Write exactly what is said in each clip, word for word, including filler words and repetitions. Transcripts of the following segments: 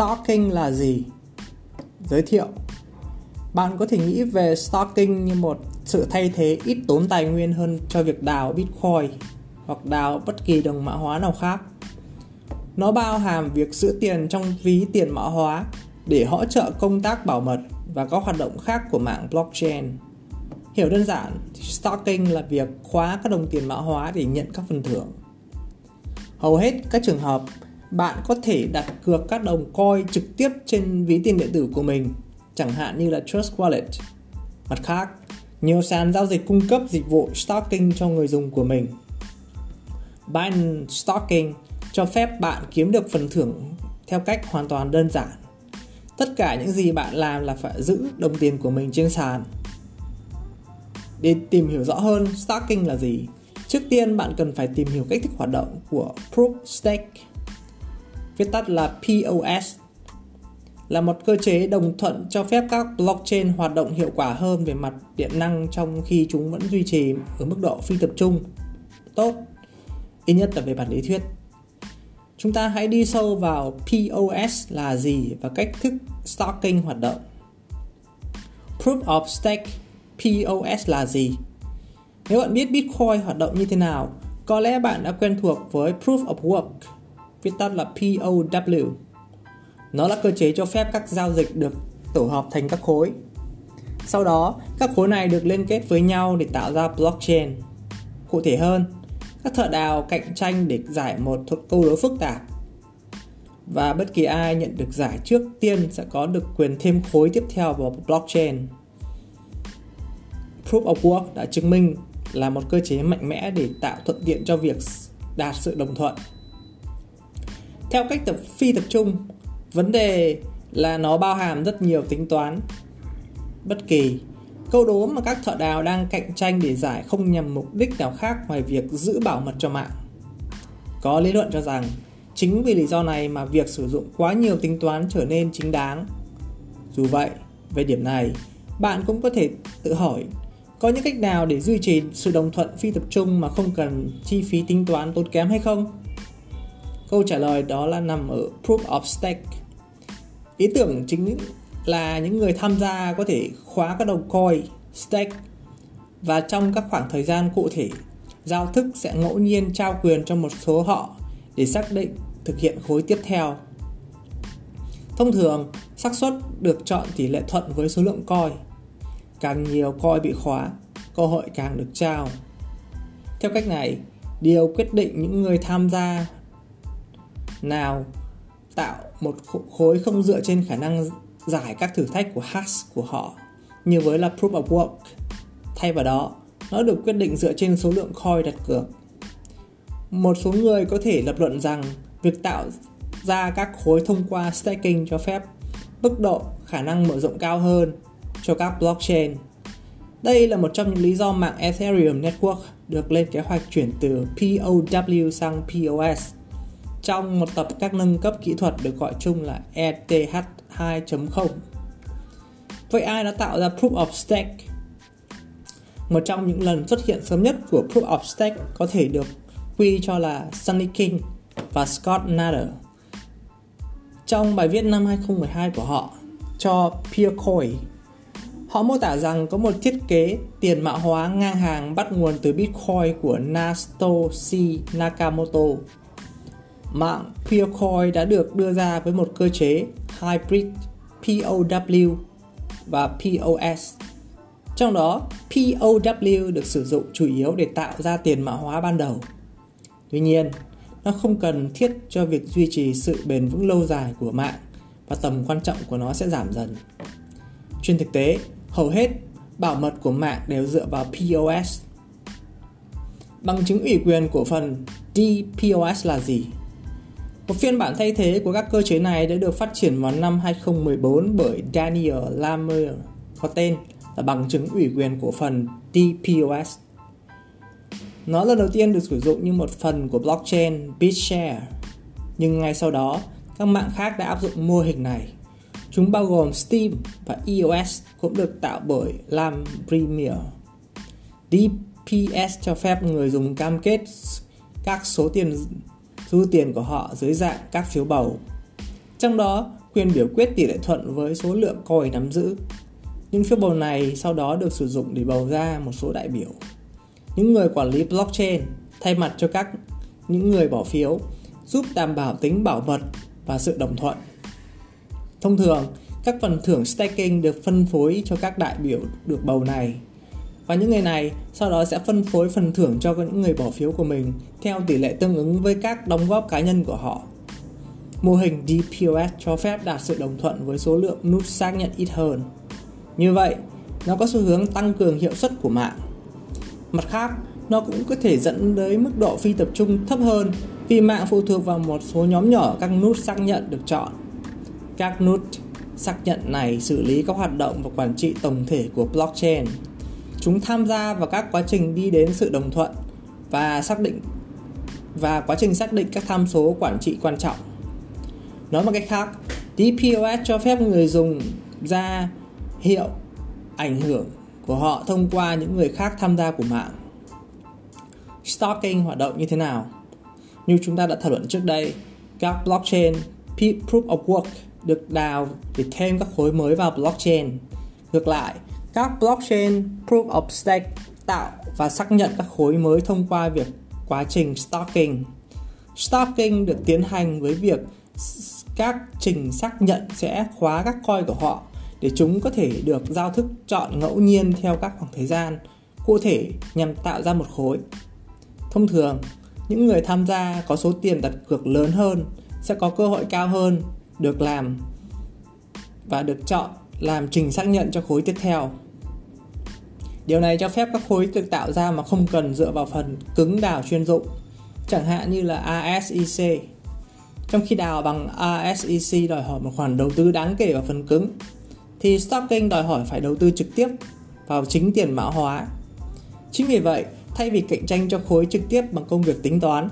Staking là gì? Giới thiệu. Bạn có thể nghĩ về staking như một sự thay thế ít tốn tài nguyên hơn cho việc đào Bitcoin hoặc đào bất kỳ đồng mã hóa nào khác. Nó bao hàm việc giữ tiền trong ví tiền mã hóa để hỗ trợ công tác bảo mật và các hoạt động khác của mạng blockchain. Hiểu đơn giản, staking là việc khóa các đồng tiền mã hóa để nhận các phần thưởng. Hầu hết các trường hợp, bạn có thể đặt cược các đồng coin trực tiếp trên ví tiền điện tử của mình, chẳng hạn như là Trust Wallet. Mặt khác, nhiều sàn giao dịch cung cấp dịch vụ staking cho người dùng của mình. Binance Staking cho phép bạn kiếm được phần thưởng theo cách hoàn toàn đơn giản. Tất cả những gì bạn làm là phải giữ đồng tiền của mình trên sàn. Để tìm hiểu rõ hơn staking là gì, trước tiên bạn cần phải tìm hiểu cách thức hoạt động của Proof of Stake, viết tắt là pê ô ét, là một cơ chế đồng thuận cho phép các blockchain hoạt động hiệu quả hơn về mặt điện năng trong khi chúng vẫn duy trì ở mức độ phi tập trung tốt, ít nhất là về bản lý thuyết. Chúng ta hãy đi sâu vào pê ô ét là gì và cách thức staking hoạt động. Proof of Stake pê ô ét là gì? Nếu bạn biết Bitcoin hoạt động như thế nào, có lẽ bạn đã quen thuộc với Proof of Work, viết tắt là pê ô vê. Nó là cơ chế cho phép các giao dịch được tổ hợp thành các khối. Sau đó, các khối này được liên kết với nhau để tạo ra blockchain. Cụ thể hơn, các thợ đào cạnh tranh để giải một câu đố phức tạp. Và bất kỳ ai nhận được giải trước tiên sẽ có được quyền thêm khối tiếp theo vào blockchain. Proof of Work đã chứng minh là một cơ chế mạnh mẽ để tạo thuận tiện cho việc đạt sự đồng thuận. Theo cách tập phi tập trung, vấn đề là nó bao hàm rất nhiều tính toán. Bất kỳ câu đố mà các thợ đào đang cạnh tranh để giải không nhằm mục đích nào khác ngoài việc giữ bảo mật cho mạng. Có lý luận cho rằng, chính vì lý do này mà việc sử dụng quá nhiều tính toán trở nên chính đáng. Dù vậy, về điểm này, bạn cũng có thể tự hỏi, có những cách nào để duy trì sự đồng thuận phi tập trung mà không cần chi phí tính toán tốn kém hay không? Câu trả lời đó là nằm ở Proof of Stake. Ý tưởng chính là những người tham gia có thể khóa các đồng coin, stake, và trong các khoảng thời gian cụ thể, giao thức sẽ ngẫu nhiên trao quyền cho một số họ để xác định thực hiện khối tiếp theo. Thông thường, xác suất được chọn tỷ lệ thuận với số lượng coin. Càng nhiều coin bị khóa, cơ hội càng được trao. Theo cách này, điều quyết định những người tham gia nào tạo một khối không dựa trên khả năng giải các thử thách của hash của họ như với là Proof of Work. Thay vào đó, nó được quyết định dựa trên số lượng coin đặt cược. Một số người có thể lập luận rằng việc tạo ra các khối thông qua staking cho phép mức độ khả năng mở rộng cao hơn cho các blockchain. Đây là một trong những lý do mạng Ethereum Network được lên kế hoạch chuyển từ pê ô vê sang pê ô ét. Trong một tập các nâng cấp kỹ thuật được gọi chung là E T H hai chấm không. Vậy ai đã tạo ra Proof of Stake? Một trong những lần xuất hiện sớm nhất của Proof of Stake có thể được quy cho là Sunny King và Scott Nader. Trong bài viết năm hai không một hai của họ cho PeerCoin, họ mô tả rằng có một thiết kế tiền mã hóa ngang hàng bắt nguồn từ Bitcoin của Satoshi Nakamoto. Mạng PeerCoin đã được đưa ra với một cơ chế hybrid pê ô vê và pê ô ét. Trong đó, pê ô vê được sử dụng chủ yếu để tạo ra tiền mã hóa ban đầu. Tuy nhiên, nó không cần thiết cho việc duy trì sự bền vững lâu dài của mạng và tầm quan trọng của nó sẽ giảm dần. Trên thực tế, hầu hết bảo mật của mạng đều dựa vào pê ô ét. Bằng chứng ủy quyền của phần DPoS là gì? Một phiên bản thay thế của các cơ chế này đã được phát triển vào năm hai không một bốn bởi Daniel Lammer có tên là bằng chứng ủy quyền của phần DPoS. Nó lần đầu tiên được sử dụng như một phần của blockchain BitShares, nhưng ngay sau đó, các mạng khác đã áp dụng mô hình này. Chúng bao gồm Steem và e o ét cũng được tạo bởi Lammer. đê pê ét cho phép người dùng cam kết các số tiền dư tiền của họ dưới dạng các phiếu bầu. Trong đó, khuyên biểu quyết tỷ lệ thuận với số lượng coin nắm giữ. Những phiếu bầu này sau đó được sử dụng để bầu ra một số đại biểu. Những người quản lý blockchain thay mặt cho các những người bỏ phiếu, giúp đảm bảo tính bảo mật và sự đồng thuận. Thông thường, các phần thưởng staking được phân phối cho các đại biểu được bầu này, và những người này sau đó sẽ phân phối phần thưởng cho những người bỏ phiếu của mình theo tỷ lệ tương ứng với các đóng góp cá nhân của họ. Mô hình đê pê o ét cho phép đạt sự đồng thuận với số lượng nút xác nhận ít hơn. Như vậy, nó có xu hướng tăng cường hiệu suất của mạng. Mặt khác, nó cũng có thể dẫn tới mức độ phi tập trung thấp hơn vì mạng phụ thuộc vào một số nhóm nhỏ các nút xác nhận được chọn. Các nút xác nhận này xử lý các hoạt động và quản trị tổng thể của blockchain. Chúng tham gia vào các quá trình đi đến sự đồng thuận và xác định và quá trình xác định các tham số quản trị quan trọng. Nói một cách khác, đê pê o ét cho phép người dùng ra hiệu ảnh hưởng của họ thông qua những người khác tham gia của mạng. Staking hoạt động như thế nào? Như chúng ta đã thảo luận trước đây, các blockchain Proof of Work được đào để thêm các khối mới vào blockchain. Ngược lại, các blockchain Proof of Stake tạo và xác nhận các khối mới thông qua việc quá trình staking. Staking được tiến hành với việc các trình xác nhận sẽ khóa các coin của họ để chúng có thể được giao thức chọn ngẫu nhiên theo các khoảng thời gian, cụ thể nhằm tạo ra một khối. Thông thường, những người tham gia có số tiền đặt cược lớn hơn sẽ có cơ hội cao hơn được làm và được chọn làm trình xác nhận cho khối tiếp theo. Điều này cho phép các khối được tạo ra mà không cần dựa vào phần cứng đào chuyên dụng, chẳng hạn như là a ét i xê. Trong khi đào bằng a ét i xê đòi hỏi một khoản đầu tư đáng kể vào phần cứng, thì staking đòi hỏi phải đầu tư trực tiếp vào chính tiền mã hóa. Chính vì vậy, thay vì cạnh tranh cho khối trực tiếp bằng công việc tính toán,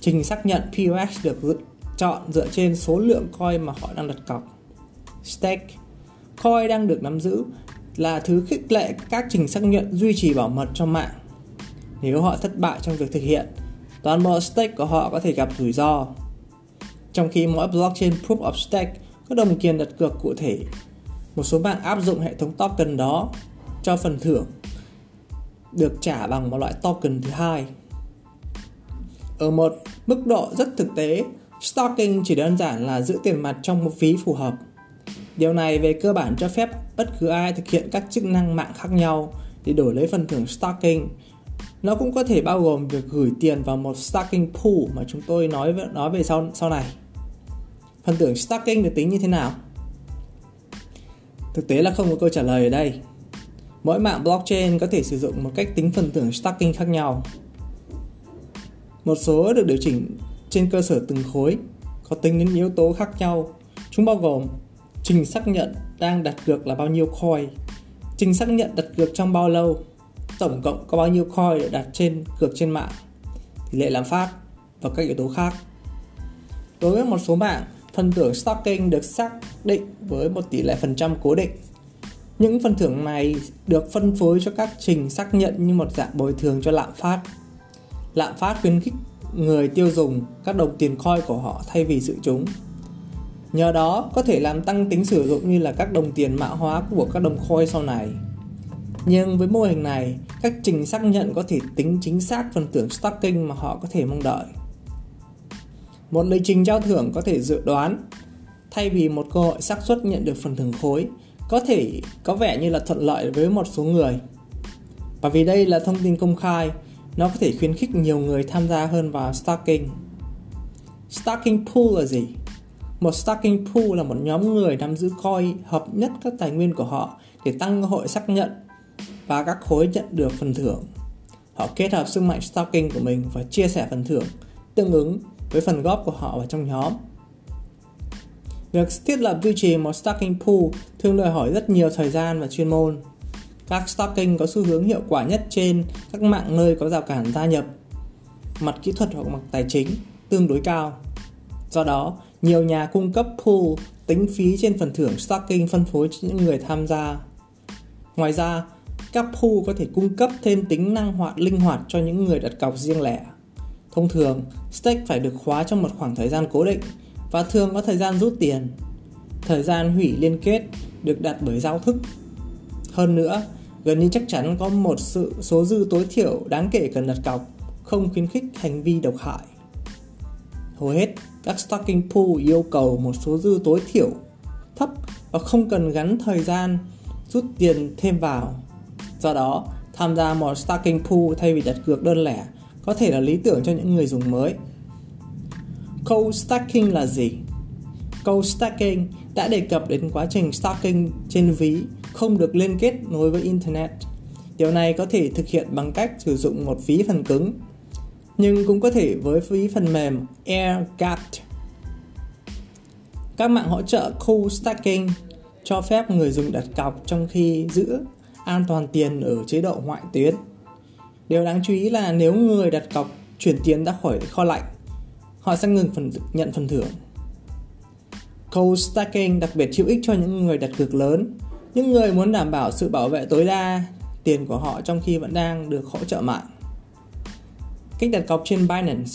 trình xác nhận pê o ét được dự, chọn dựa trên số lượng coin mà họ đang đặt cọc. Stake, coin đang được nắm giữ, là thứ khích lệ các trình xác nhận duy trì bảo mật trong mạng. Nếu họ thất bại trong việc thực hiện, toàn bộ stake của họ có thể gặp rủi ro. Trong khi mỗi blockchain Proof of Stake có đồng tiền đặt cược cụ thể, một số mạng áp dụng hệ thống token đó cho phần thưởng được trả bằng một loại token thứ hai. Ở một mức độ rất thực tế, staking chỉ đơn giản là giữ tiền mặt trong một ví phù hợp. Điều này về cơ bản cho phép bất cứ ai thực hiện các chức năng mạng khác nhau để đổi lấy phần thưởng staking. Nó cũng có thể bao gồm việc gửi tiền vào một staking pool mà chúng tôi nói về, nói về sau, sau này. Phần thưởng staking được tính như thế nào? Thực tế là không có câu trả lời ở đây. Mỗi mạng blockchain có thể sử dụng một cách tính phần thưởng staking khác nhau. Một số được điều chỉnh trên cơ sở từng khối, có tính đến yếu tố khác nhau. Chúng bao gồm trình xác nhận đang đặt cược là bao nhiêu coin, trình xác nhận đặt cược trong bao lâu, tổng cộng có bao nhiêu coin được đặt trên cược trên mạng, tỷ lệ lạm phát và các yếu tố khác. Đối với một số mạng, phần thưởng staking được xác định với một tỷ lệ phần trăm cố định. Những phần thưởng này được phân phối cho các trình xác nhận như một dạng bồi thường cho lạm phát. Lạm phát khuyến khích người tiêu dùng các đồng tiền coin của họ thay vì dự chúng. Nhờ đó có thể làm tăng tính sử dụng như là các đồng tiền mã hóa của các đồng coin sau này. Nhưng với mô hình này, các trình xác nhận có thể tính chính xác phần thưởng staking mà họ có thể mong đợi. Một lịch trình trao thưởng có thể dự đoán thay vì một cơ hội xác suất nhận được phần thưởng khối, có thể có vẻ như là thuận lợi với một số người. Và vì đây là thông tin công khai, nó có thể khuyến khích nhiều người tham gia hơn vào staking. Staking pool là gì? Một staking pool là một nhóm người nắm giữ coin hợp nhất các tài nguyên của họ để tăng cơ hội xác nhận và các khối nhận được phần thưởng. Họ kết hợp sức mạnh staking của mình và chia sẻ phần thưởng tương ứng với phần góp của họ vào trong nhóm. Việc thiết lập duy trì một staking pool thường đòi hỏi rất nhiều thời gian và chuyên môn. Các staking có xu hướng hiệu quả nhất trên các mạng nơi có rào cản gia nhập, mặt kỹ thuật hoặc mặt tài chính tương đối cao. Do đó, nhiều nhà cung cấp pool tính phí trên phần thưởng staking phân phối cho những người tham gia. Ngoài ra, các pool có thể cung cấp thêm tính năng hoạt linh hoạt cho những người đặt cọc riêng lẻ. Thông thường, stake phải được khóa trong một khoảng thời gian cố định và thường có thời gian rút tiền. thời gian hủy liên kết được đặt bởi giao thức. Hơn nữa, gần như chắc chắn có một sự số dư tối thiểu đáng kể cần đặt cọc, không khuyến khích hành vi độc hại. Hầu hết, các staking pool yêu cầu một số dư tối thiểu thấp và không cần gắn thời gian rút tiền thêm vào. Do đó, tham gia một staking pool thay vì đặt cược đơn lẻ có thể là lý tưởng cho những người dùng mới. Cold staking là gì? Cold staking đã đề cập đến quá trình staking trên ví không được liên kết nối với Internet. Điều này có thể thực hiện bằng cách sử dụng một ví phần cứng, nhưng cũng có thể với ví phần mềm AirGap. Các mạng hỗ trợ Cold staking cho phép người dùng đặt cọc trong khi giữ an toàn tiền ở chế độ ngoại tuyến. Điều đáng chú ý là nếu người đặt cọc chuyển tiền ra khỏi kho lạnh, họ sẽ ngừng phần, nhận phần thưởng. Cold staking đặc biệt hữu ích cho những người đặt cược lớn, những người muốn đảm bảo sự bảo vệ tối đa tiền của họ trong khi vẫn đang được hỗ trợ mạng. Cách đặt cọc trên Binance.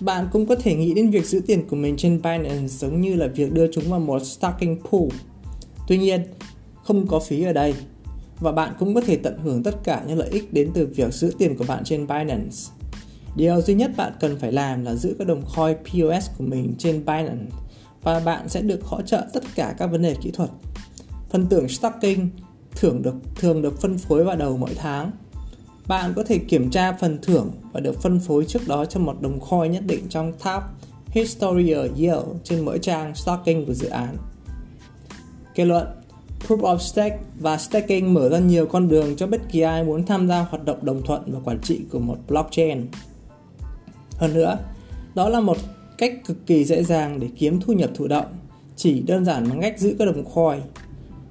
Bạn cũng có thể nghĩ đến việc giữ tiền của mình trên Binance giống như là việc đưa chúng vào một staking pool. Tuy nhiên, không có phí ở đây, và bạn cũng có thể tận hưởng tất cả những lợi ích đến từ việc giữ tiền của bạn trên Binance. Điều duy nhất bạn cần phải làm là giữ các đồng coin pê ô ét của mình trên Binance, và bạn sẽ được hỗ trợ tất cả các vấn đề kỹ thuật. Phần thưởng staking thưởng được, thường được phân phối vào đầu mỗi tháng. Bạn có thể kiểm tra phần thưởng và được phân phối trước đó cho một đồng coin nhất định trong tab History Yield trên mỗi trang staking của dự án. Kết luận, Proof of Stake và Staking mở ra nhiều con đường cho bất kỳ ai muốn tham gia hoạt động đồng thuận và quản trị của một blockchain. Hơn nữa, đó là một cách cực kỳ dễ dàng để kiếm thu nhập thụ động, chỉ đơn giản bằng cách giữ các đồng coin.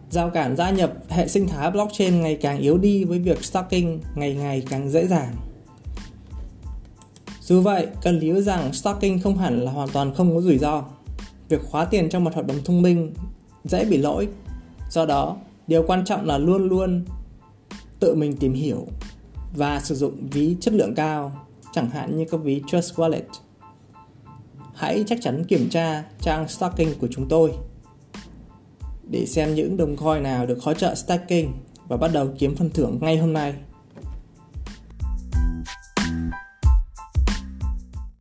Rào cản gia nhập hệ sinh thái blockchain ngày càng yếu đi với việc staking ngày ngày càng dễ dàng. Dù vậy, cần lưu ý rằng staking không hẳn là hoàn toàn không có rủi ro. Việc khóa tiền trong một hợp đồng thông minh dễ bị lỗi. Do đó, điều quan trọng là luôn luôn tự mình tìm hiểu và sử dụng ví chất lượng cao, chẳng hạn như các ví Trust Wallet. Hãy chắc chắn kiểm tra trang staking của chúng tôi để xem những đồng coin nào được hỗ trợ staking và bắt đầu kiếm phần thưởng ngay hôm nay.